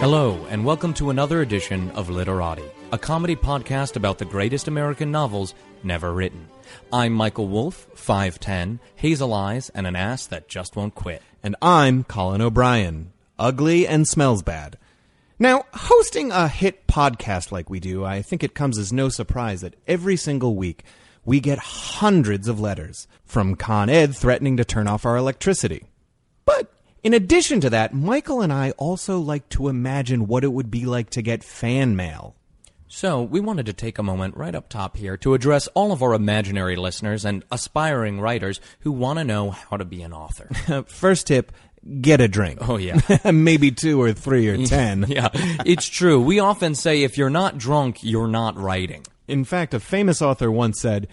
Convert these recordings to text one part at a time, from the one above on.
Hello, and welcome to another edition of Literati, a comedy podcast about the greatest American novels never written. I'm Michael Wolfe, 5'10", hazel eyes, and an ass that just won't quit. And I'm Colin O'Brien, ugly and smells bad. Now, hosting a hit podcast like we do, I think it comes as no surprise that every single week we get hundreds of letters from Con Ed threatening to turn off our electricity. But in addition to that, Michael and I also like to imagine what it would be like to get fan mail. So we wanted to take a moment right up top here to address all of our imaginary listeners and aspiring writers who want to know how to be an author. First tip, get a drink. Oh, yeah. Maybe 2 or 3 or 10. Yeah, it's true. We often say if you're not drunk, you're not writing. In fact, a famous author once said,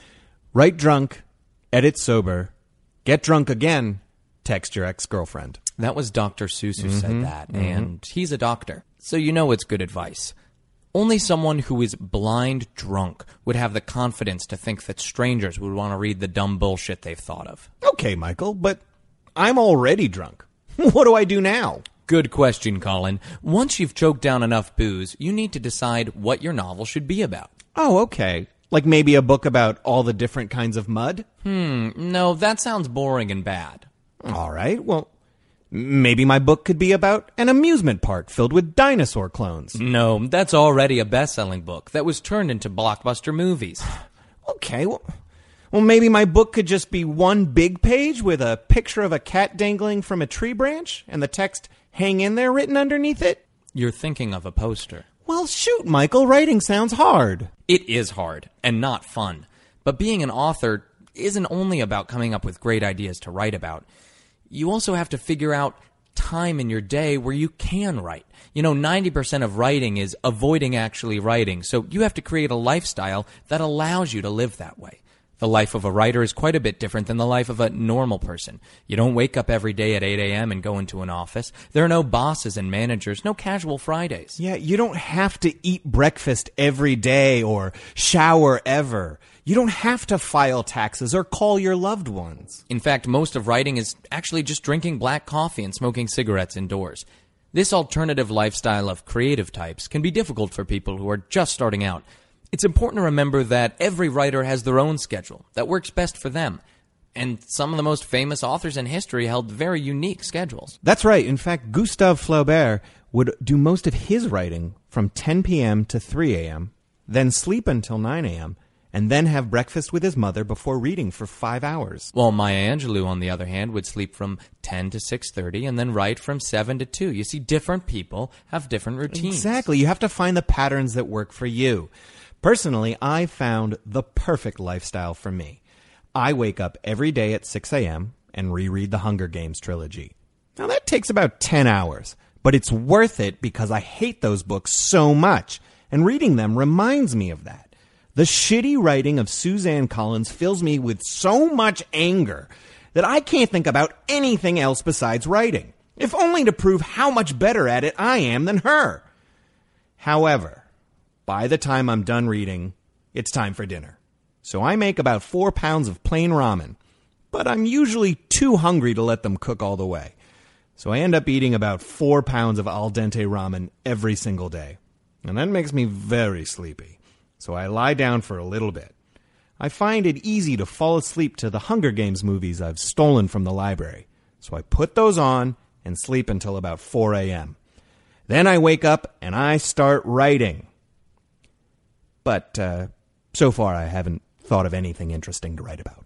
write drunk, edit sober, get drunk again, text your ex-girlfriend. That was Dr. Seuss who said that, and he's a doctor, so you know it's good advice. Only someone who is blind drunk would have the confidence to think that strangers would want to read the dumb bullshit they've thought of. Okay, Michael, but I'm already drunk. What do I do now? Good question, Colin. Once you've choked down enough booze, you need to decide what your novel should be about. Oh, okay. Like maybe a book about all the different kinds of mud? No, that sounds boring and bad. All right, well, maybe my book could be about an amusement park filled with dinosaur clones. No, that's already a best-selling book that was turned into blockbuster movies. Okay, well, maybe my book could just be one big page with a picture of a cat dangling from a tree branch and the text, hang in there, written underneath it? You're thinking of a poster. Well, shoot, Michael, writing sounds hard. It is hard, and not fun. But being an author isn't only about coming up with great ideas to write about. You also have to figure out time in your day where you can write. You know, 90% of writing is avoiding actually writing, so you have to create a lifestyle that allows you to live that way. The life of a writer is quite a bit different than the life of a normal person. You don't wake up every day at 8 a.m. and go into an office. There are no bosses and managers, no casual Fridays. Yeah, you don't have to eat breakfast every day or shower ever. You don't have to file taxes or call your loved ones. In fact, most of writing is actually just drinking black coffee and smoking cigarettes indoors. This alternative lifestyle of creative types can be difficult for people who are just starting out. It's important to remember that every writer has their own schedule that works best for them. And some of the most famous authors in history held very unique schedules. That's right. In fact, Gustave Flaubert would do most of his writing from 10 p.m. to 3 a.m., then sleep until 9 a.m., and then have breakfast with his mother before reading for 5 hours. Well, Maya Angelou, on the other hand, would sleep from 10 to 6:30 and then write from 7 to 2. You see, different people have different routines. Exactly. You have to find the patterns that work for you. Personally, I found the perfect lifestyle for me. I wake up every day at 6 a.m. and reread the Hunger Games trilogy. Now, that takes about 10 hours, but it's worth it because I hate those books so much, and reading them reminds me of that. The shitty writing of Suzanne Collins fills me with so much anger that I can't think about anything else besides writing, if only to prove how much better at it I am than her. However, by the time I'm done reading, it's time for dinner. So I make about 4 pounds of plain ramen, but I'm usually too hungry to let them cook all the way. So I end up eating about 4 pounds of al dente ramen every single day, and that makes me very sleepy. So I lie down for a little bit. I find it easy to fall asleep to the Hunger Games movies I've stolen from the library. So I put those on and sleep until about 4 a.m. Then I wake up and I start writing. But so far I haven't thought of anything interesting to write about.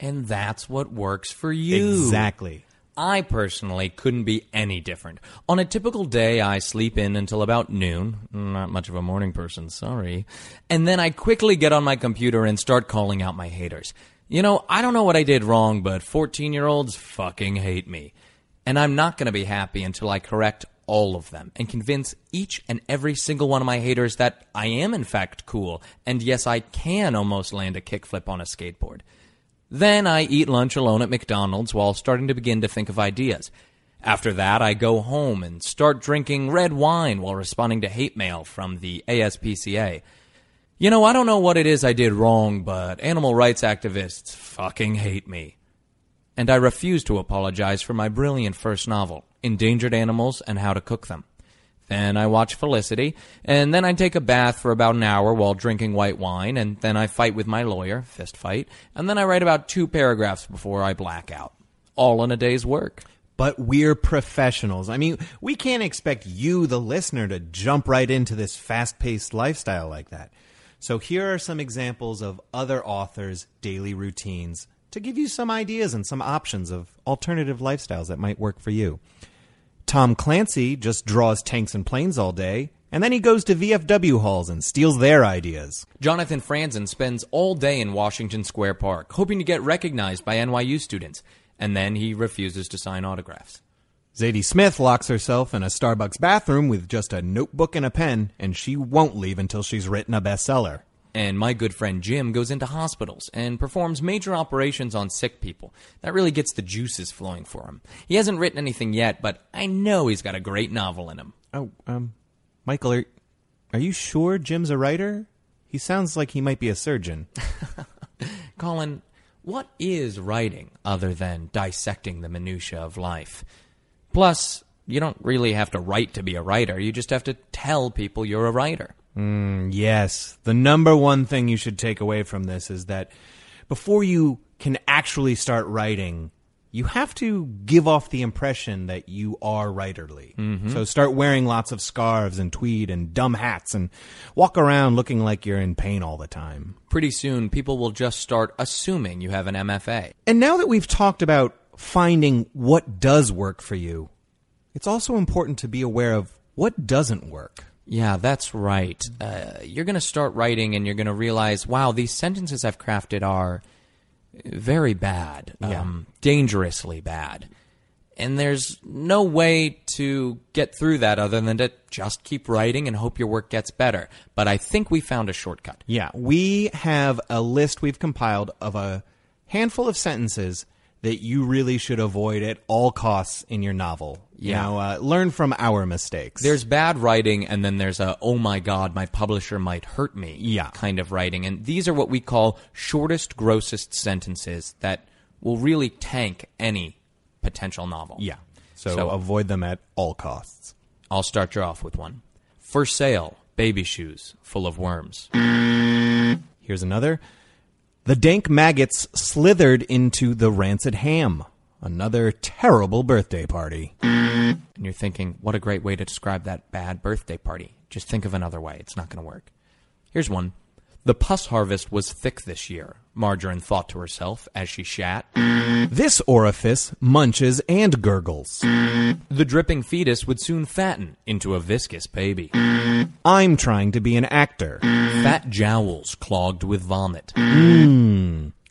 And that's what works for you. Exactly. I personally couldn't be any different. On a typical day, I sleep in until about noon. Not much of a morning person, sorry. And then I quickly get on my computer and start calling out my haters. You know, I don't know what I did wrong, but 14-year-olds fucking hate me. And I'm not going to be happy until I correct all of them and convince each and every single one of my haters that I am, in fact, cool. And yes, I can almost land a kickflip on a skateboard. Then I eat lunch alone at McDonald's while starting to begin to think of ideas. After that, I go home and start drinking red wine while responding to hate mail from the ASPCA. You know, I don't know what it is I did wrong, but animal rights activists fucking hate me. And I refuse to apologize for my brilliant first novel, Endangered Animals and How to Cook Them. and I watch Felicity, and then I take a bath for about an hour while drinking white wine, and then I fight with my lawyer, fist fight, and then I write about 2 paragraphs before I black out. All in a day's work. But we're professionals. I mean, we can't expect you, the listener, to jump right into this fast-paced lifestyle like that. So here are some examples of other authors' daily routines to give you some ideas and some options of alternative lifestyles that might work for you. Tom Clancy just draws tanks and planes all day, and then he goes to VFW halls and steals their ideas. Jonathan Franzen spends all day in Washington Square Park, hoping to get recognized by NYU students, and then he refuses to sign autographs. Zadie Smith locks herself in a Starbucks bathroom with just a notebook and a pen, and she won't leave until she's written a bestseller. And my good friend Jim goes into hospitals and performs major operations on sick people. That really gets the juices flowing for him. He hasn't written anything yet, but I know he's got a great novel in him. Oh, Michael, are you sure Jim's a writer? He sounds like he might be a surgeon. Colin, what is writing other than dissecting the minutiae of life? Plus, you don't really have to write to be a writer. You just have to tell people you're a writer. Yes. The number one thing you should take away from this is that before you can actually start writing, you have to give off the impression that you are writerly. Mm-hmm. So start wearing lots of scarves and tweed and dumb hats and walk around looking like you're in pain all the time. Pretty soon, people will just start assuming you have an MFA. And now that we've talked about finding what does work for you, it's also important to be aware of what doesn't work. Yeah, that's right. You're going to start writing and you're going to realize, wow, these sentences I've crafted are very bad, dangerously bad. And there's no way to get through that other than to just keep writing and hope your work gets better. But I think we found a shortcut. Yeah, we have a list we've compiled of a handful of sentences that you really should avoid at all costs in your novel. Yeah. You know, learn from our mistakes. There's bad writing, and then there's a, oh my God, my publisher might hurt me kind of writing. And these are what we call shortest, grossest sentences that will really tank any potential novel. Yeah, so avoid them at all costs. I'll start you off with one. For sale, baby shoes full of worms. Here's another. The dank maggots slithered into the rancid ham. Another terrible birthday party. And you're thinking, what a great way to describe that bad birthday party. Just think of another way. It's not going to work. Here's one. The pus harvest was thick this year, Margarine thought to herself as she shat. This orifice munches and gurgles. The dripping fetus would soon fatten into a viscous baby. I'm trying to be an actor. Fat jowls clogged with vomit.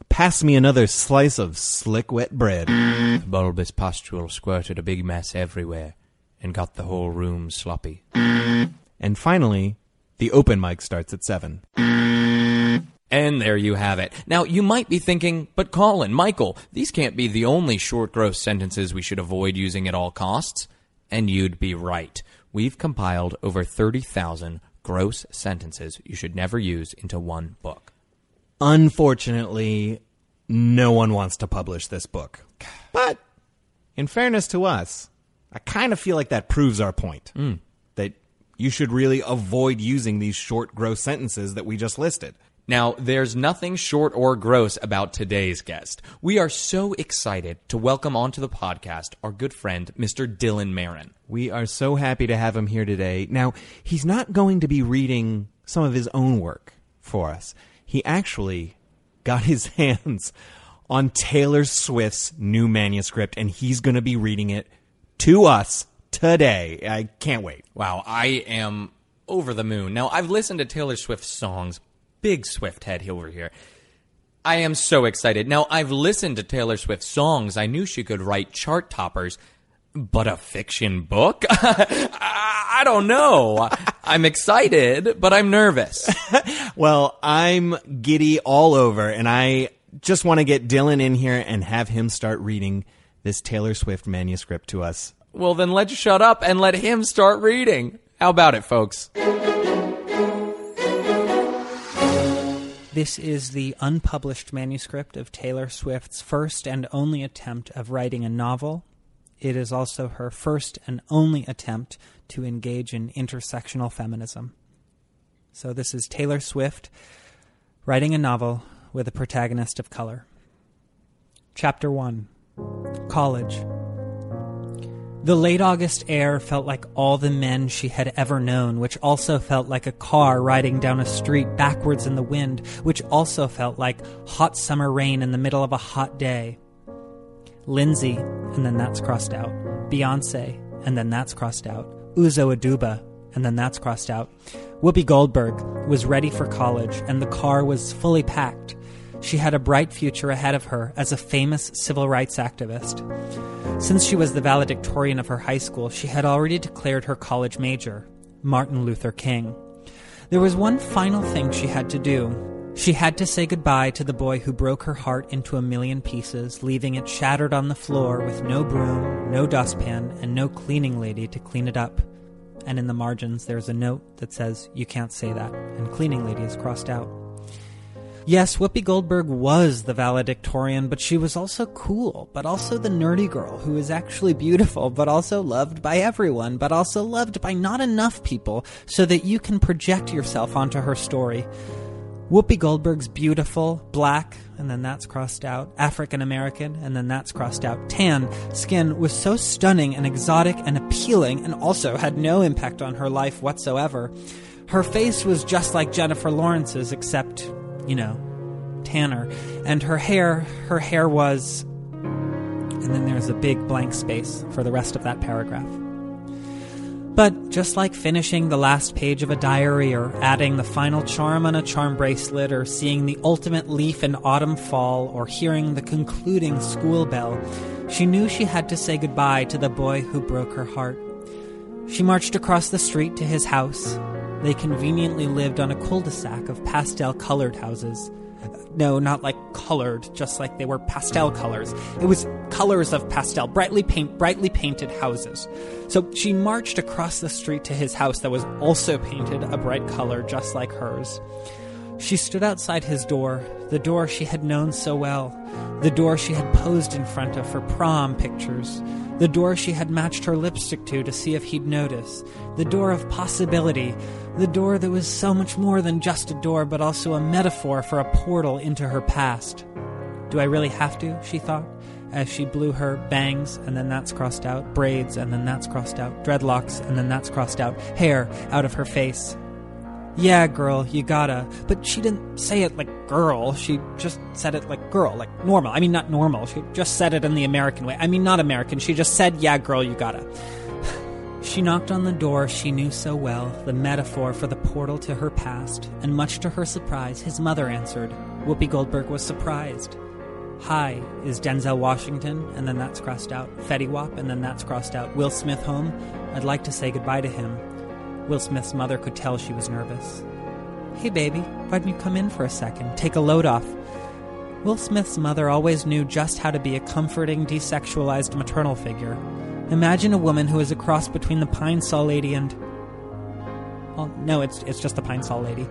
Pass me another slice of slick wet bread. The bulbous pustule squirted a big mess everywhere and got the whole room sloppy. And finally, the open mic starts at 7. And there you have it. Now, you might be thinking, but Colin, Michael, these can't be the only short, gross sentences we should avoid using at all costs. And you'd be right. We've compiled over 30,000 gross sentences you should never use into one book. Unfortunately, no one wants to publish this book. But, in fairness to us, I kind of feel like that proves our point. That you should really avoid using these short, gross sentences that we just listed. Now, there's nothing short or gross about today's guest. We are so excited to welcome onto the podcast our good friend, Mr. Dylan Marron. We are so happy to have him here today. Now, he's not going to be reading some of his own work for us. He actually got his hands on Taylor Swift's new manuscript, and he's going to be reading it to us today. I can't wait. Wow, I am over the moon. Now, I've listened to Taylor Swift's songs. Big Swift head over here. I am so excited. Now, I've listened to Taylor Swift's songs. I knew she could write chart toppers, but a fiction book? I don't know. I'm excited, but I'm nervous. Well, I'm giddy all over, and I just want to get Dylan in here and have him start reading this Taylor Swift manuscript to us. Well, then let's shut up and let him start reading. How about it, folks? This is the unpublished manuscript of Taylor Swift's first and only attempt of writing a novel. It is also her first and only attempt to engage in intersectional feminism. So this is Taylor Swift writing a novel with a protagonist of color. Chapter 1. College. The late August air felt like all the men she had ever known, which also felt like a car riding down a street backwards in the wind, which also felt like hot summer rain in the middle of a hot day. Lindsay, and then that's crossed out. Beyonce, and then that's crossed out. Uzo Aduba, and then that's crossed out. Whoopi Goldberg was ready for college, and the car was fully packed. She had a bright future ahead of her as a famous civil rights activist. Since she was the valedictorian of her high school, she had already declared her college major, Martin Luther King. There was one final thing she had to do. She had to say goodbye to the boy who broke her heart into a million pieces, leaving it shattered on the floor with no broom, no dustpan, and no cleaning lady to clean it up. And in the margins, there's a note that says, "You can't say that," and cleaning lady is crossed out. Yes, Whoopi Goldberg was the valedictorian, but she was also cool, but also the nerdy girl who is actually beautiful, but also loved by everyone, but also loved by not enough people so that you can project yourself onto her story. Whoopi Goldberg's beautiful, black, and then that's crossed out, African-American, and then that's crossed out, tan skin was so stunning and exotic and appealing and also had no impact on her life whatsoever. Her face was just like Jennifer Lawrence's, except, you know, tanner. And her hair was... And then there's a big blank space for the rest of that paragraph. But just like finishing the last page of a diary or adding the final charm on a charm bracelet or seeing the ultimate leaf in autumn fall or hearing the concluding school bell, she knew she had to say goodbye to the boy who broke her heart. She marched across the street to his house. They conveniently lived on a cul-de-sac of pastel-colored houses. No, not like colored, just like they were pastel colors. It was colors of pastel, brightly painted houses. So she marched across the street to his house that was also painted a bright color, just like hers. She stood outside his door, the door she had known so well, the door she had posed in front of for prom pictures, the door she had matched her lipstick to see if he'd notice, the door of possibility, the door that was so much more than just a door but also a metaphor for a portal into her past. Do I really have to, she thought, as she blew her bangs, and then that's crossed out, braids, and then that's crossed out, dreadlocks, and then that's crossed out, hair out of her face. Yeah, girl, you gotta. But she didn't say it like girl. She just said it like girl, like normal. I mean, not normal. She just said it in the American way. I mean, not American. She just said, yeah, girl, you gotta. She knocked on the door she knew so well, the metaphor for the portal to her past. And much to her surprise, his mother answered. Whoopi Goldberg was surprised. Hi, is Denzel Washington, and then that's crossed out. Fetty Wap, and then that's crossed out. Will Smith home? I'd like to say goodbye to him. Will Smith's mother could tell she was nervous. Hey, baby, why don't you come in for a second? Take a load off. Will Smith's mother always knew just how to be a comforting, desexualized maternal figure. Imagine a woman who is a cross between the Pine Sol Lady and... Well, no, it's just the Pine Sol Lady.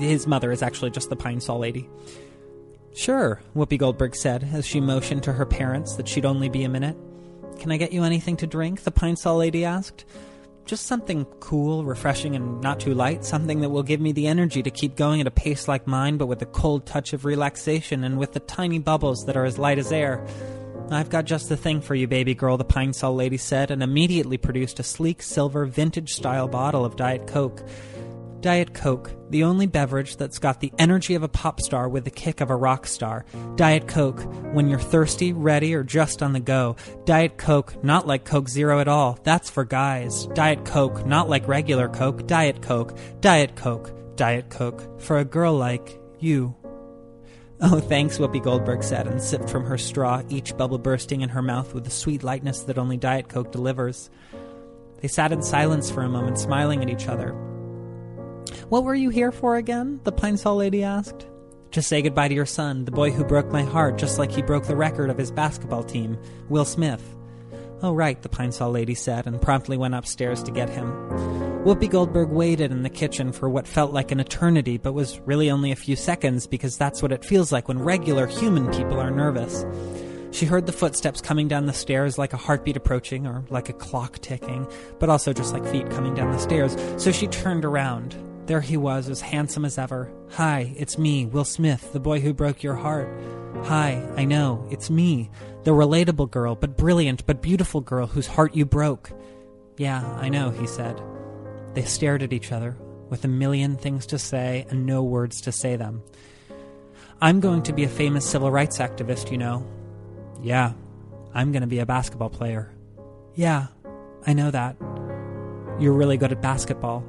His mother is actually just the Pine Sol Lady. Sure, Whoopi Goldberg said as she motioned to her parents that she'd only be a minute. Can I get you anything to drink? The Pine Sol Lady asked. Just something cool, refreshing, and not too light, something that will give me the energy to keep going at a pace like mine, but with a cold touch of relaxation and with the tiny bubbles that are as light as air. I've got just the thing for you, baby girl, the Pine Sol Lady said, and immediately produced a sleek, silver, vintage-style bottle of Diet Coke. Diet Coke, the only beverage that's got the energy of a pop star with the kick of a rock star. Diet Coke, when you're thirsty, ready, or just on the go. Diet Coke, not like Coke Zero at all. That's for guys. Diet Coke, not like regular Coke. Diet Coke, Diet Coke, Diet Coke, for a girl like you. Oh, thanks, Whoopi Goldberg said, and sipped from her straw, each bubble bursting in her mouth with the sweet lightness that only Diet Coke delivers. They sat in silence for a moment, smiling at each other. What were you here for again? The Pine Sol Lady asked. To say goodbye to your son, the boy who broke my heart, just like he broke the record of his basketball team, Will Smith. Oh, right, the Pine Sol Lady said, and promptly went upstairs to get him. Whoopi Goldberg waited in the kitchen for what felt like an eternity, but was really only a few seconds, because that's what it feels like when regular human people are nervous. She heard the footsteps coming down the stairs like a heartbeat approaching or like a clock ticking, but also just like feet coming down the stairs. So she turned around. There he was, as handsome as ever. "Hi, it's me, Will Smith, the boy who broke your heart." "Hi, I know, it's me, the relatable girl, but brilliant, but beautiful girl whose heart you broke." "Yeah, I know," he said. They stared at each other with a million things to say and no words to say them. "I'm going to be a famous civil rights activist, you know." "Yeah." "I'm going to be a basketball player." "Yeah, I know that." "You're really good at basketball."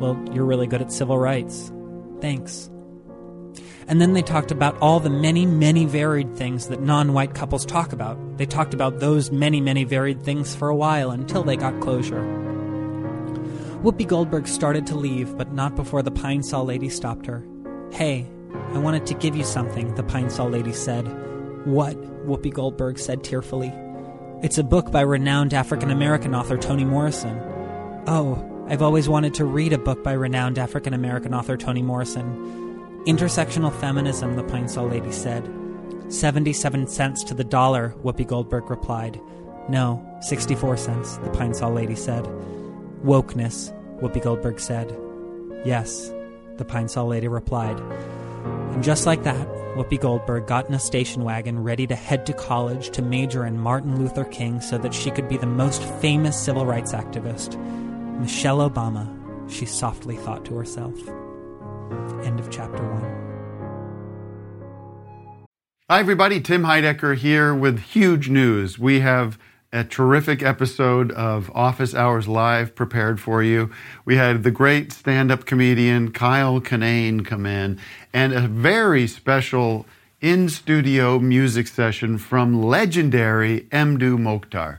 "Well, you're really good at civil rights." "Thanks." And then they talked about all the many, many varied things that non-white couples talk about. They talked about those many, many varied things for a while until they got closure. Whoopi Goldberg started to leave, but not before the Pine Saw Lady stopped her. "Hey, I wanted to give you something," the Pine Saw Lady said. "What?" Whoopi Goldberg said tearfully. "It's a book by renowned African-American author Toni Morrison." "Oh, I've always wanted to read a book by renowned African-American author Toni Morrison." "Intersectional feminism," the Pine Saw Lady said. 77 cents to the dollar, Whoopi Goldberg replied. "No, 64 cents, the Pine Saw Lady said. "Wokeness," Whoopi Goldberg said. "Yes," the Pine Saw Lady replied. And just like that, Whoopi Goldberg got in a station wagon ready to head to college to major in Martin Luther King so that she could be the most famous civil rights activist. Michelle Obama, she softly thought to herself. End of chapter one. Hi, everybody. Tim Heidecker here with huge news. We have a terrific episode of Office Hours Live prepared for you. We had the great stand-up comedian Kyle Kinane come in, and a very special in-studio music session from legendary Mdu Moctar.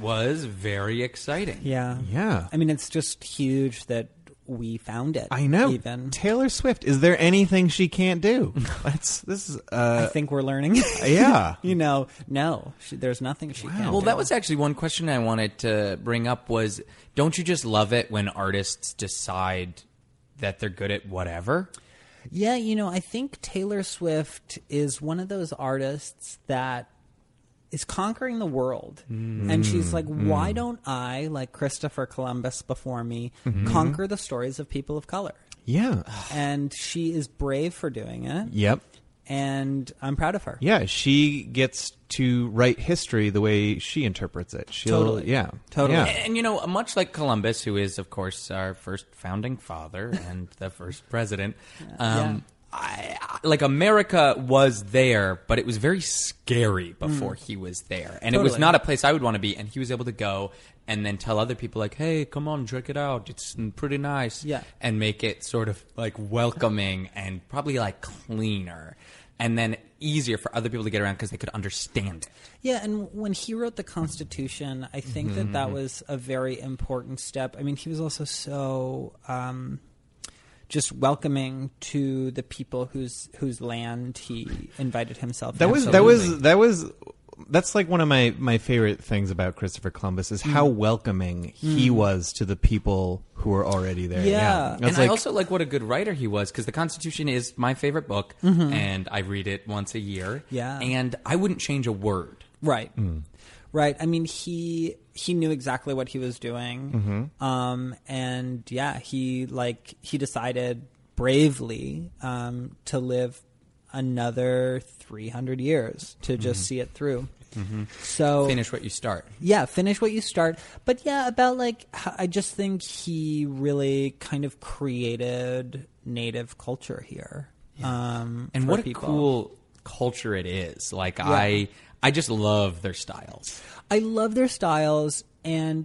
Was very exciting. Yeah. I mean, it's just huge that we found it. I know. Even Taylor Swift. Is there anything she can't do? I think we're learning. Yeah. There's nothing she can't do. Well, that was actually one question I wanted to bring up was, don't you just love it when artists decide that they're good at whatever? Yeah, I think Taylor Swift is one of those artists that is conquering the world. And she's like, why don't I, like Christopher Columbus before me, conquer the stories of people of color? Yeah. And she is brave for doing it. Yep. And I'm proud of her. Yeah, she gets to write history the way she interprets it. Totally. Yeah. And, much like Columbus, who is, of course, our first founding father and the first president, America was there, but it was very scary before he was there. And It was not a place I would want to be. And he was able to go and then tell other people like, hey, come on, check it out. It's pretty nice. Yeah. And make it sort of like welcoming and probably like cleaner and then easier for other people to get around because they could understand it. Yeah. And when he wrote the Constitution, I think that was a very important step. I mean, he was also so just welcoming to the people whose land he invited himself. That's like one of my favorite things about Christopher Columbus is how welcoming he was to the people who were already there. Yeah. And I also like what a good writer he was, because the Constitution is my favorite book and I read it once a year. Yeah. And I wouldn't change a word. Right. Mm. Right. I mean, he knew exactly what he was doing. And yeah, he decided bravely to live another 300 years to just see it through. So finish what you start. Yeah, finish what you start. But yeah, about I just think he really kind of created native culture here. Yeah. And what a cool culture it is. I just love their styles. I love their styles. And,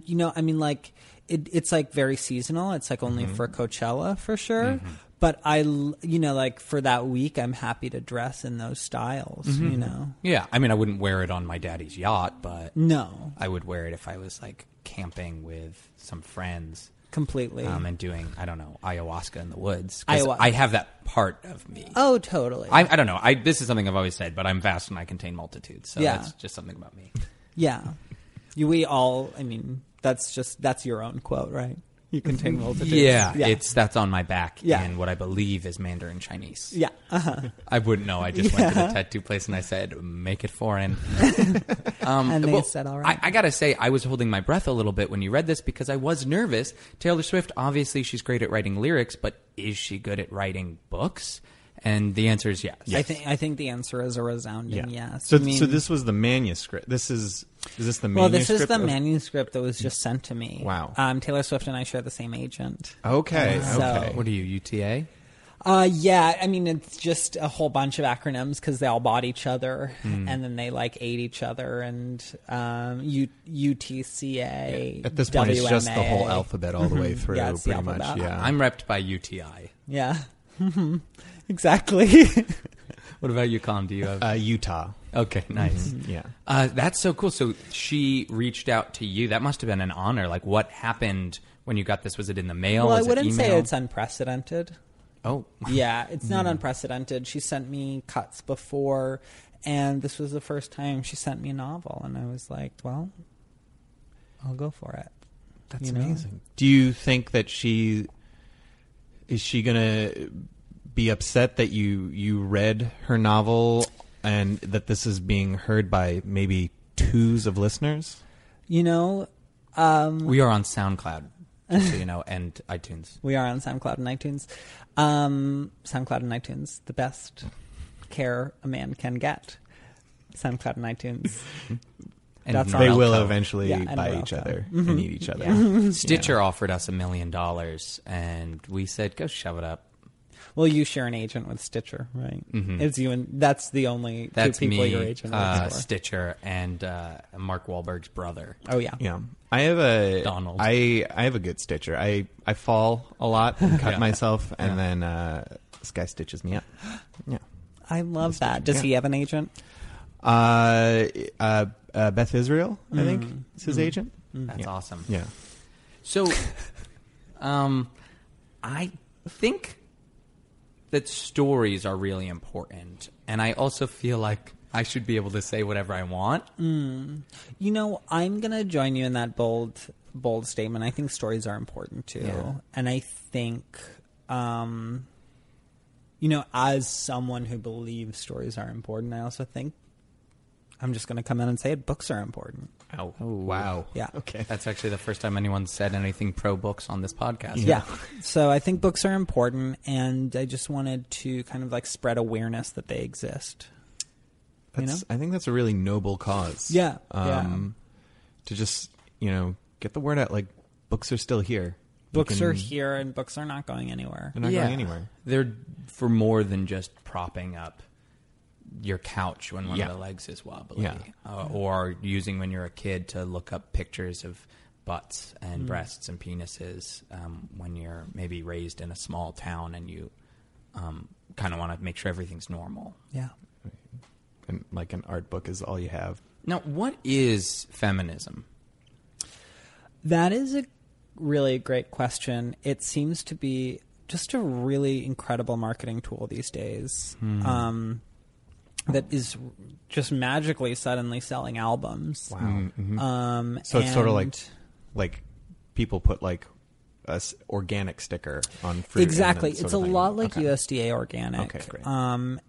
it's very seasonal. It's only for Coachella for sure. But I, you know, like for that week, I'm happy to dress in those styles, mm-hmm. you know? Yeah. I mean, I wouldn't wear it on my daddy's yacht, but no, I would wear it if I was like camping with some friends. Completely. And doing, I don't know, ayahuasca in the woods. I have that part of me. Oh, totally. I don't know. This is something I've always said, but I'm vast and I contain multitudes. So yeah. That's just something about me. Yeah. We all, I mean, that's your own quote, right? You contain multitudes. Yeah, that's on my back and what I believe is Mandarin Chinese. Yeah. Uh-huh. I wouldn't know. I just went to the tattoo place and I said, make it foreign. And they said, all right. I got to say, I was holding my breath a little bit when you read this because I was nervous. Taylor Swift, obviously she's great at writing lyrics, but is she good at writing books? And the answer is yes. I think the answer is a resounding yes. So, so this was the manuscript. Is this the manuscript? Well, this is the manuscript that was just sent to me. Wow. Taylor Swift and I share the same agent. Okay. So, what are you, UTA? Yeah. I mean, it's just a whole bunch of acronyms because they all bought each other and then they like ate each other and UTCA. At this point, it's just the whole alphabet all the way through pretty much. Yeah. I'm repped by UTI. Yeah. Exactly. What about you, Colm? Do you have Utah? Okay, nice. Mm-hmm. Yeah, that's so cool. So she reached out to you. That must have been an honor. Like, what happened when you got this? Was it in the mail? Well, I wouldn't say it's unprecedented. Oh, yeah, it's not unprecedented. She sent me cuts before, and this was the first time she sent me a novel, and I was like, well, I'll go for it. That's amazing. Know? Do you think that is she gonna be upset that you read her novel and that this is being heard by maybe twos of listeners? You know, we are on SoundCloud, just so you know, and iTunes. We are on SoundCloud and iTunes. SoundCloud and iTunes, the best care a man can get. SoundCloud and iTunes. And they will eventually buy each other and eat each other. Yeah. Stitcher offered us $1 million and we said, go shove it up. Well, you share an agent with Stitcher, right? Mm-hmm. It's you and that's the only two people your agent works for. Stitcher and Mark Wahlberg's brother. Oh yeah, yeah. I have a Donald. I have a good Stitcher. I fall a lot, and cut myself, and then this guy stitches me up. Yeah, I love that. Does he have an agent? Beth Israel, I think, is his agent. Mm. That's awesome. Yeah. So, I think that stories are really important. And I also feel like I should be able to say whatever I want. Mm. You know, I'm going to join you in that bold statement. I think stories are important too. Yeah. And I think, you know, as someone who believes stories are important, I also think I'm just going to come out and say it. Books are important. Oh, wow. Yeah. Okay. That's actually the first time anyone said anything pro books on this podcast. Yeah. So I think books are important and I just wanted to kind of like spread awareness that they exist. I think that's a really noble cause. Yeah. To just, you know, get the word out. Like books are still here. Books are here and books are not going anywhere. They're not going anywhere. They're for more than just propping up your couch when one of the legs is wobbly or using when you're a kid to look up pictures of butts and breasts and penises when you're maybe raised in a small town and you kind of want to make sure everything's normal. Yeah. And like an art book is all you have. Now, what is feminism? That is a really great question. It seems to be just a really incredible marketing tool these days. That is just magically suddenly selling albums. Wow. Mm-hmm. So it's sort of like people put like a organic sticker on fruit. Exactly. It's a lot like USDA organic. Okay, great.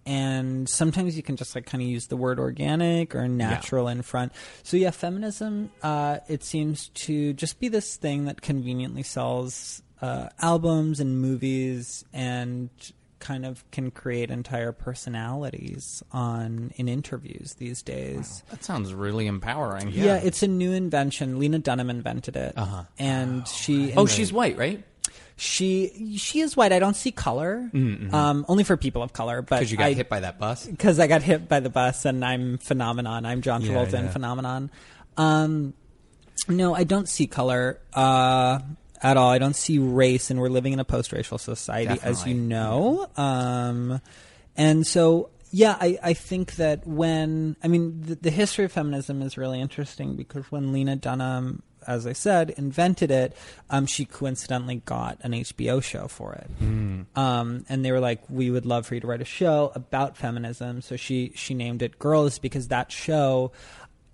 And sometimes you can just like kind of use the word organic or natural in front. So yeah, feminism, it seems to just be this thing that conveniently sells albums and movies and kind of can create entire personalities in interviews these days. Wow, that sounds really empowering. Yeah, it's a new invention. Lena Dunham invented it. Uh-huh. And she's white, right? She is white. I don't see color, only for people of color. Because you got hit by that bus? Because I got hit by the bus and I'm Phenomenon. I'm John Travolta in Phenomenon. No, I don't see color. at all. I don't see race, and we're living in a post-racial society, as you know. And so, yeah, I think that when... I mean, the history of feminism is really interesting because when Lena Dunham, as I said, invented it, she coincidentally got an HBO show for it. And they were like, we would love for you to write a show about feminism. So she named it Girls because that show...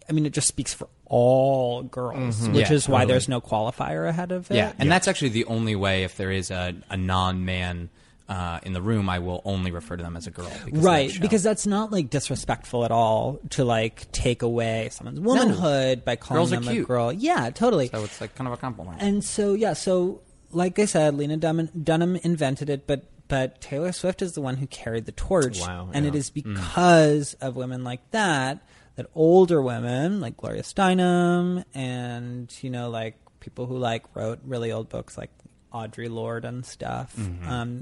I mean, it just speaks for all girls, which is why there's no qualifier ahead of it. Yeah, and that's actually the only way, if there is a non-man in the room, I will only refer to them as a girl. Because that's not, like, disrespectful at all to, like, take away someone's womanhood by calling them a girl. Yeah, totally. So it's, like, kind of a compliment. And so, yeah, so, like I said, Lena Dunham invented it, but Taylor Swift is the one who carried the torch. Wow, and it is because of women like that older women like Gloria Steinem and, you know, like people who like wrote really old books like Audre Lorde and stuff.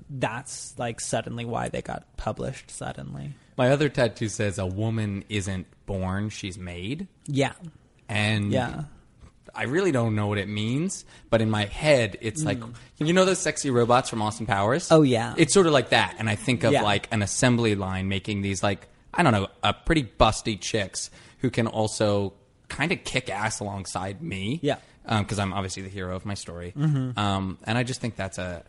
That's like suddenly why they got published suddenly. My other tattoo says a woman isn't born, she's made. Yeah. And I really don't know what it means, but in my head, it's like, you know those sexy robots from Austin Powers? Oh, yeah. It's sort of like that. And I think of like an assembly line making these like, I don't know, pretty busty chicks who can also kind of kick ass alongside me. Yeah. Because I'm obviously the hero of my story. And I just think that's a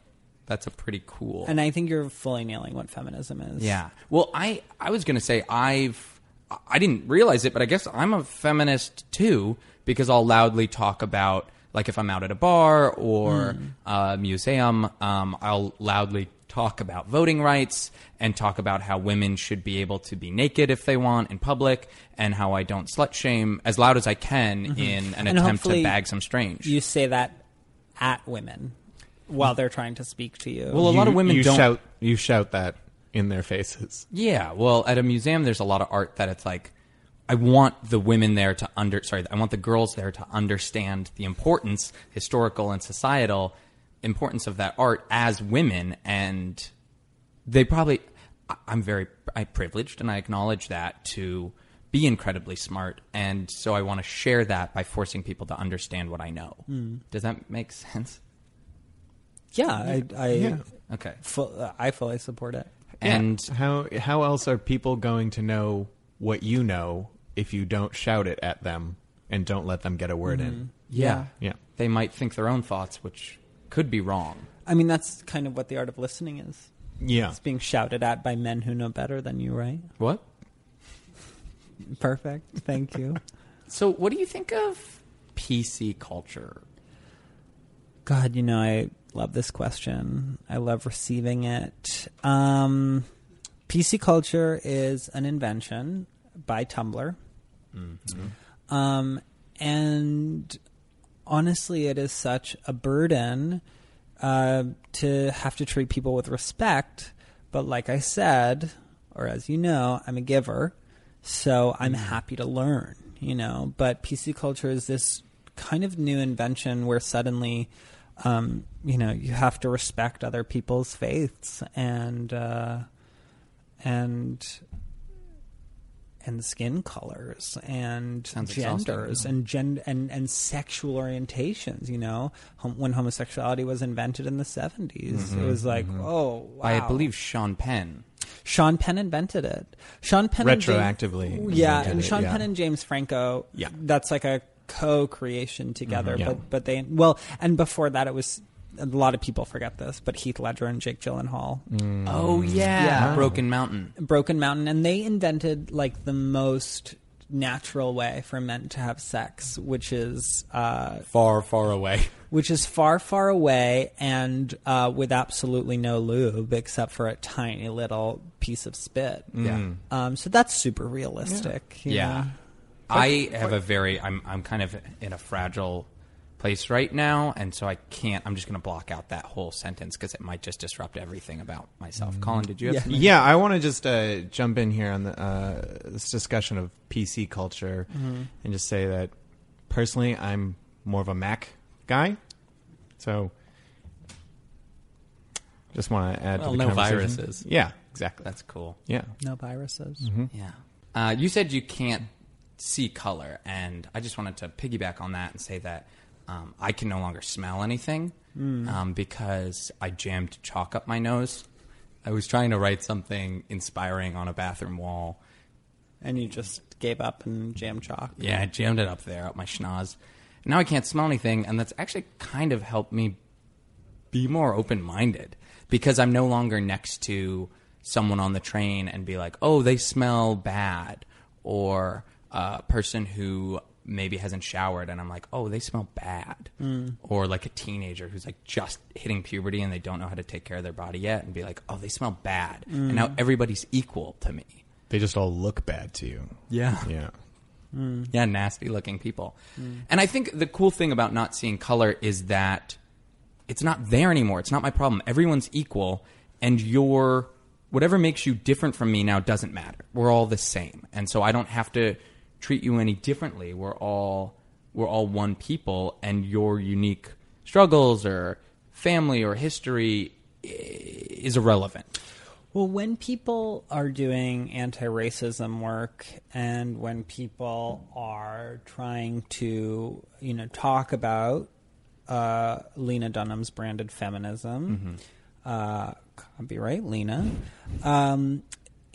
pretty cool... And I think you're fully nailing what feminism is. Yeah. Well, I was going to say I didn't realize it, but I guess I'm a feminist too because I'll loudly talk about, like if I'm out at a bar or a museum, I'll loudly talk about voting rights and talk about how women should be able to be naked if they want in public and how I don't slut shame as loud as I can in an attempt to bag some strange. You say that at women while they're trying to speak to you. Well, a lot of women don't. You shout that in their faces. Yeah. Well, at a museum, there's a lot of art that it's like, I want the women there to I want the girls there to understand the importance, historical and societal, importance of that art as women, and they probably I'm privileged and I acknowledge that to be incredibly smart, and so I want to share that by forcing people to understand what I know. Does that make sense? Okay. I fully support it. And how else are people going to know what you know if you don't shout it at them and don't let them get a word in? Yeah. They might think their own thoughts, which could be wrong. I mean, that's kind of what the art of listening is. Yeah. It's being shouted at by men who know better than you, right? What? Perfect. Thank you. So what do you think of PC culture? God, you know, I love this question. I love receiving it. PC culture is an invention by Tumblr. And... honestly, it is such a burden to have to treat people with respect. But like I said, or as you know, I'm a giver, so I'm happy to learn, you know. But PC culture is this kind of new invention where suddenly, you know, you have to respect other people's faiths and skin colors and genders and sexual orientations, you know. When homosexuality was invented in the 70s, it was like, oh, wow. I believe Sean Penn invented it. Sean Penn retroactively. Penn and James Franco. Yeah. That's like a co-creation together, but they, well, and before that it was, a lot of people forget this, but Heath Ledger and Jake Gyllenhaal. Oh, yeah. Broken Mountain. And they invented, like, the most natural way for men to have sex, which is... far, far away and with absolutely no lube except for a tiny little piece of spit. So that's super realistic. Yeah. I'm kind of in a fragile... place right now, and so I can't. I'm just going to block out that whole sentence because it might just disrupt everything about myself. Colin, did you have something? Yeah, I want to just jump in here on the, this discussion of PC culture and just say that personally, I'm more of a Mac guy, so just want to add to the conversation. No viruses. Yeah, exactly. That's cool. Yeah, no viruses. Yeah. You said you can't see color, and I just wanted to piggyback on that and say that. I can no longer smell anything. because I jammed chalk up my nose. I was trying to write something inspiring on a bathroom wall. And you just gave up and jammed chalk? Yeah, I jammed it up there, up my schnoz. Now I can't smell anything, and that's actually kind of helped me be more open-minded because I'm no longer next to someone on the train and be like, oh, they smell bad, or a person who maybe hasn't showered, and I'm like, oh, they smell bad, or like a teenager who's like just hitting puberty and they don't know how to take care of their body yet and be like, oh, they smell bad, and now everybody's equal to me. They just all look bad to you. Yeah. Yeah, nasty-looking people. And I think the cool thing about not seeing color is that it's not there anymore. It's not my problem. Everyone's equal, and your whatever makes you different from me now doesn't matter. We're all the same, and so I don't have to treat you any differently. We're all one people, and your unique struggles or family or history is irrelevant. Well, when people are doing anti-racism work and when people are trying to, talk about Lena Dunham's branded feminism, copyright Lena,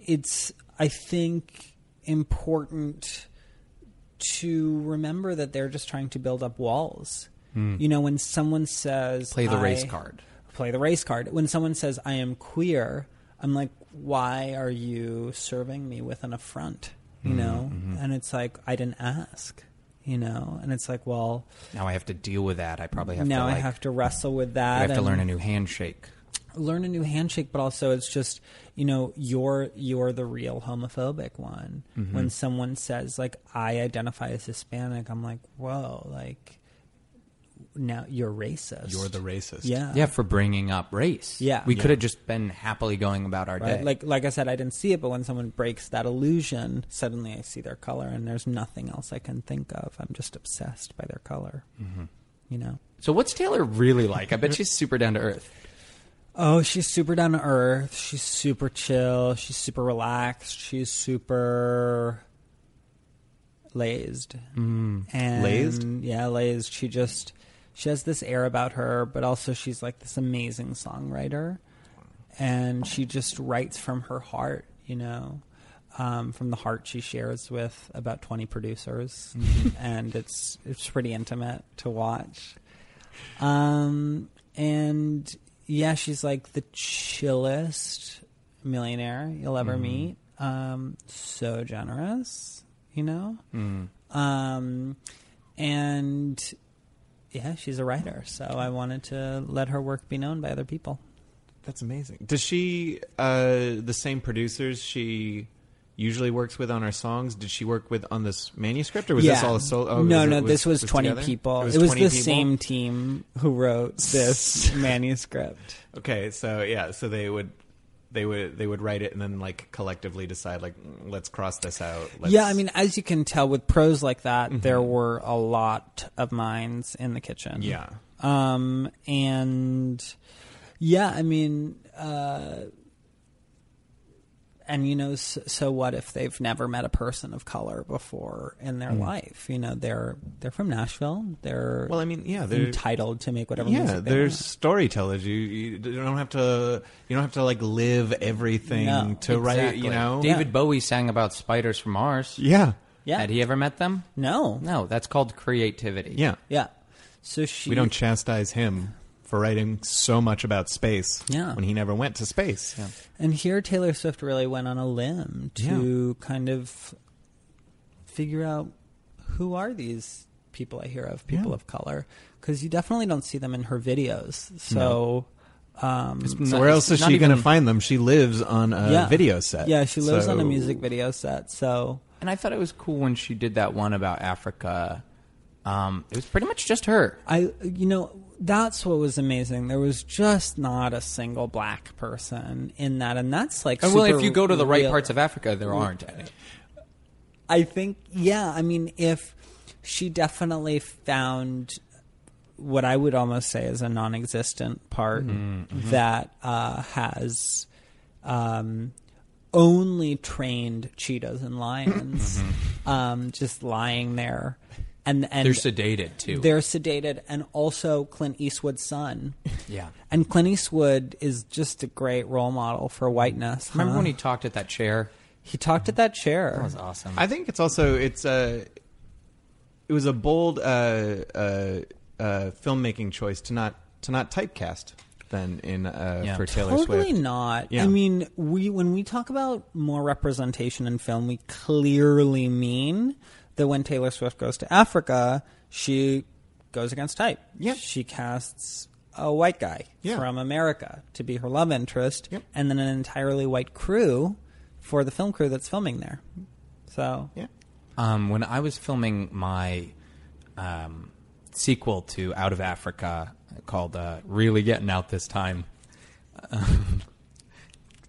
it's, I think, important to remember that they're just trying to build up walls. When someone says... Play the race card. When someone says, I am queer... I'm like, why are you serving me with an affront, And it's like, I didn't ask, And it's like, well... Now I have to deal with that. I have to wrestle with that. I have to learn a new handshake. But also it's just, you're the real homophobic one. When someone says, like, I identify as Hispanic, I'm like, whoa, like... Now you're racist. You're the racist. Yeah, for bringing up race. Yeah. We could have just been happily going about our day. Like I said, I didn't see it, but when someone breaks that illusion, suddenly I see their color and there's nothing else I can think of. I'm just obsessed by their color, So what's Taylor really like? I bet she's super down to earth. Oh, she's super down to earth. She's super chill. She's super relaxed. She's super... lazed. And lazed? Yeah, lazed. She has this air about her, but also she's like this amazing songwriter, and she just writes from her heart, from the heart she shares with about 20 producers, and it's pretty intimate to watch. And yeah, she's like the chillest millionaire you'll ever meet. So generous, and. Yeah, she's a writer, so I wanted to let her work be known by other people. That's amazing. Does she, the same producers she usually works with on her songs, did she work with on this manuscript, or was this all a solo? Oh, this was 20 together? People. It was the same team who wrote this manuscript. Okay, so yeah, so they would write it and then like collectively decide like let's cross this out. Yeah, I mean, as you can tell with prose like that, there were a lot of minds in the kitchen. Yeah. And yeah, I mean, and so what if they've never met a person of color before in their life? They're from Nashville. They're they're entitled to make whatever music they want. Storytellers. You don't have to like live everything write. David Bowie sang about spiders from Mars. Yeah. Had he ever met them? No. That's called creativity. Yeah. So we don't chastise him for writing so much about space when he never went to space. Yeah. And here Taylor Swift really went on a limb to kind of figure out who are these people I hear of, people of color, because you definitely don't see them in her videos. So where else is she going to find them? She lives on a video set. Yeah, she lives on a music video set. So, and I thought it was cool when she did that one about Africa. It was pretty much just her. That's what was amazing. There was just not a single black person in that, and that's like. Well, if you go to the right parts of Africa, there aren't any. I think, if she definitely found what I would almost say is a non-existent part that has only trained cheetahs and lions, just lying there. And they're sedated too. They're sedated, and also Clint Eastwood's son. Yeah. And Clint Eastwood is just a great role model for whiteness. Remember when he talked at that chair? He talked at that chair. That was awesome. I think it's also it was a bold filmmaking choice to not typecast than in for Taylor Swift. Totally not. Yeah. I mean, when we talk about more representation in film, we clearly mean that when Taylor Swift goes to Africa, she goes against type. Yeah. She casts a white guy from America to be her love interest, and then an entirely white crew for the film crew that's filming there. So when I was filming my sequel to Out of Africa called Really Getting Out This Time,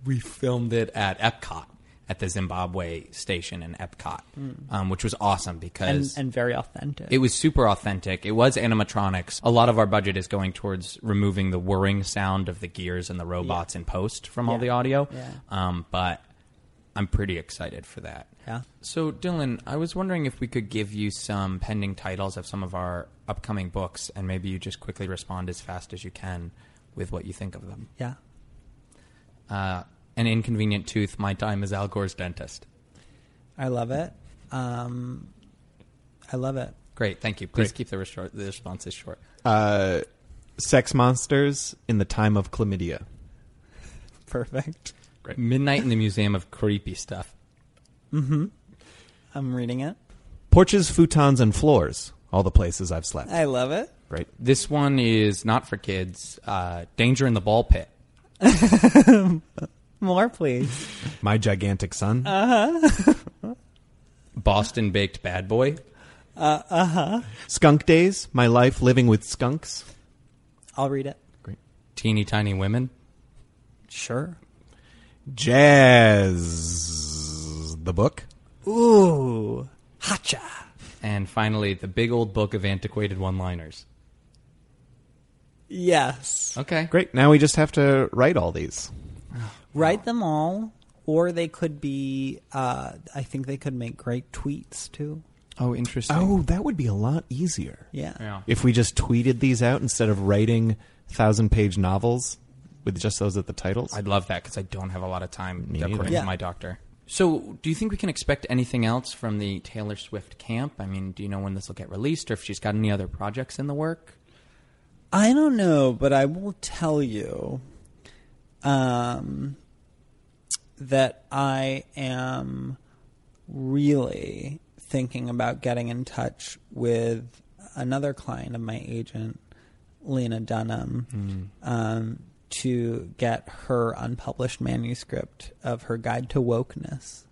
we filmed it at Epcot, at the Zimbabwe station in Epcot, which was awesome because... And very authentic. It was super authentic. It was animatronics. A lot of our budget is going towards removing the whirring sound of the gears and the robots in post from all the audio. Yeah. But I'm pretty excited for that. Yeah. So, Dylan, I was wondering if we could give you some pending titles of some of our upcoming books, and maybe you just quickly respond as fast as you can with what you think of them. Yeah. An Inconvenient Tooth, My Time as Al Gore's Dentist. I love it. I love it. Great. Thank you. Please keep the responses short. Sex Monsters in the Time of Chlamydia. Perfect. Great. Midnight in the Museum of Creepy Stuff. Mm-hmm. I'm reading it. Porches, Futons, and Floors. All the Places I've Slept. I love it. Great. This one is not for kids. Danger in the Ball Pit. More, please. My Gigantic Son. Uh-huh. Boston Baked Bad Boy. Uh-huh. Skunk Days, My Life Living with Skunks. I'll read it. Great. Teeny Tiny Women. Sure. Jazz, the book. Ooh. Hacha. And finally, The Big Old Book of Antiquated One-Liners. Yes. Okay. Great. Now we just have to write all these. Write them all, or they could be, I think they could make great tweets, too. Oh, interesting. Oh, that would be a lot easier. Yeah. If we just tweeted these out instead of writing 1,000-page novels with just those at the titles. I'd love that, because I don't have a lot of time, according to my doctor. So do you think we can expect anything else from the Taylor Swift camp? I mean, do you know when this will get released, or if she's got any other projects in the work? I don't know, but I will tell you... that I am really thinking about getting in touch with another client of my agent, Lena Dunham, to get her unpublished manuscript of her Guide to Wokeness.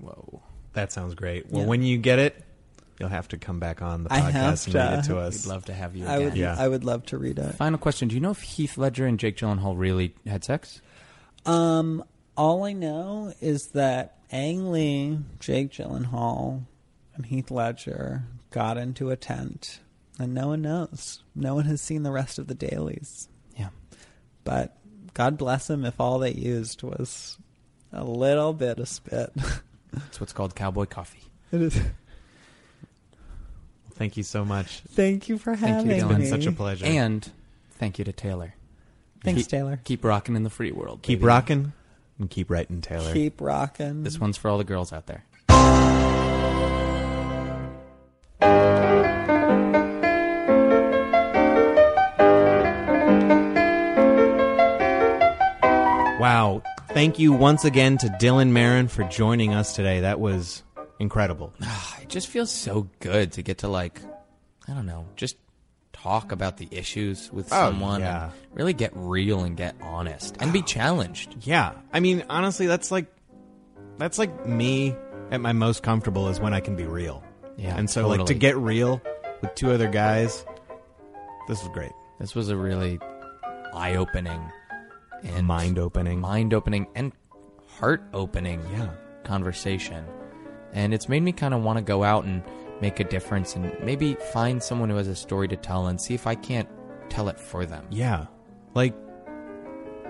Whoa. That sounds great. Well, when you get it, you'll have to come back on the podcast and read it to us. We'd love to have you again. I would love to read it. Final question. Do you know if Heath Ledger and Jake Gyllenhaal really had sex? All I know is that Ang Lee, Jake Gyllenhaal, and Heath Ledger got into a tent. And no one knows. No one has seen the rest of the dailies. Yeah. But God bless them if all they used was a little bit of spit. That's what's called cowboy coffee. It is. Thank you so much. Thank you for having me. It's been such a pleasure. And thank you to Taylor. Thanks, Taylor. Keep rocking in the free world. Keep rocking and keep writing, Taylor. Keep rocking. This one's for all the girls out there. Wow. Thank you once again to Dylan Marron for joining us today. That was... incredible. It just feels so good to get to, like, I don't know, just talk about the issues with someone. Yeah. Really get real and get honest and be challenged. Yeah. I mean, honestly, that's like me at my most comfortable is when I can be real. Yeah. And so like to get real with two other guys, this was great. This was a really eye-opening and mind-opening and heart-opening conversation. And it's made me kind of want to go out and make a difference and maybe find someone who has a story to tell and see if I can't tell it for them. Yeah. Like,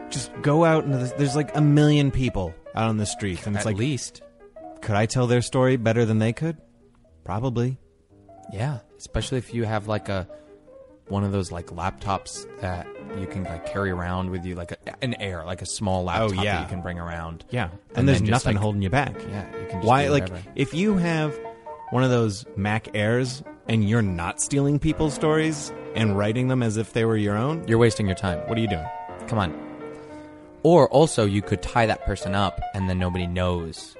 just go out and there's like a million people out on the streets. And it's like, at least. Could I tell their story better than they could? Probably. Yeah. especially if you have like a one of those like laptops that you can like carry around with you, like a small laptop that you can bring around. Yeah, and there's nothing like, holding you back. Yeah, you can. Just why? Like if you have one of those Mac Airs and you're not stealing people's stories and writing them as if they were your own, you're wasting your time. What are you doing? Come on. Or also, you could tie that person up, and then nobody knows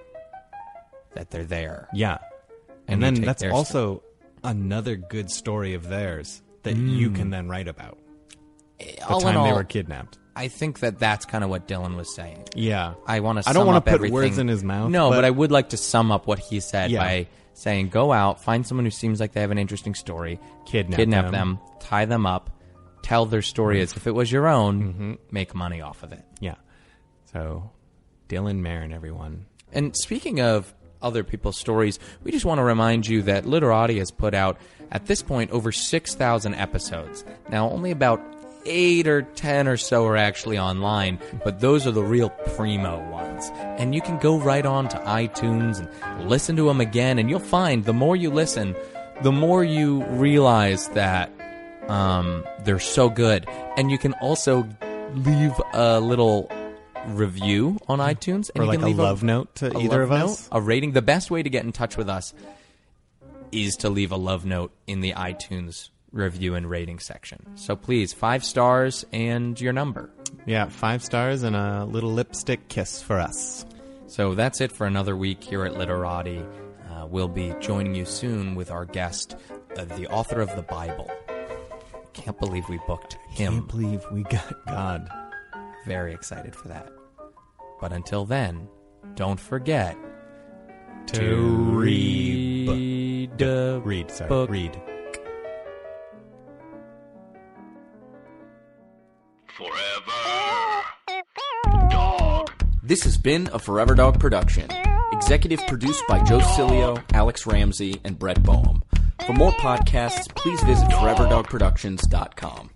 that they're there. Yeah, and then that's also another good story of theirs that you can then write about. All the time they were kidnapped. I think that that's kind of what Dylan was saying. Yeah, I don't want to put words in his mouth. No, but I would like to sum up what he said by saying, "Go out, find someone who seems like they have an interesting story, kidnap them, tie them up." Tell their story as if it was your own, make money off of it. Yeah. So, Dylan Marron, everyone. And speaking of other people's stories, we just want to remind you that Literati has put out, at this point, over 6,000 episodes. Now, only about 8 or 10 or so are actually online, but those are the real primo ones. And you can go right on to iTunes and listen to them again, and you'll find the more you listen, the more you realize that they're so good. And you can also leave a little review on iTunes. And or like you can leave a love note to either of us. A rating. The best way to get in touch with us is to leave a love note in the iTunes review and rating section. So please, 5 stars and your number. Yeah, 5 stars and a little lipstick kiss for us. So that's it for another week here at Literati. We'll be joining you soon with our guest, the author of the Bible. Can't believe we booked him. Can't believe we got God. Very excited for that. But until then, don't forget to read. Forever Dog. This has been a Forever Dog production. Executive produced by Joe Cilio, Alex Ramsey, and Brett Boehm. For more podcasts, please visit foreverdogproductions.com.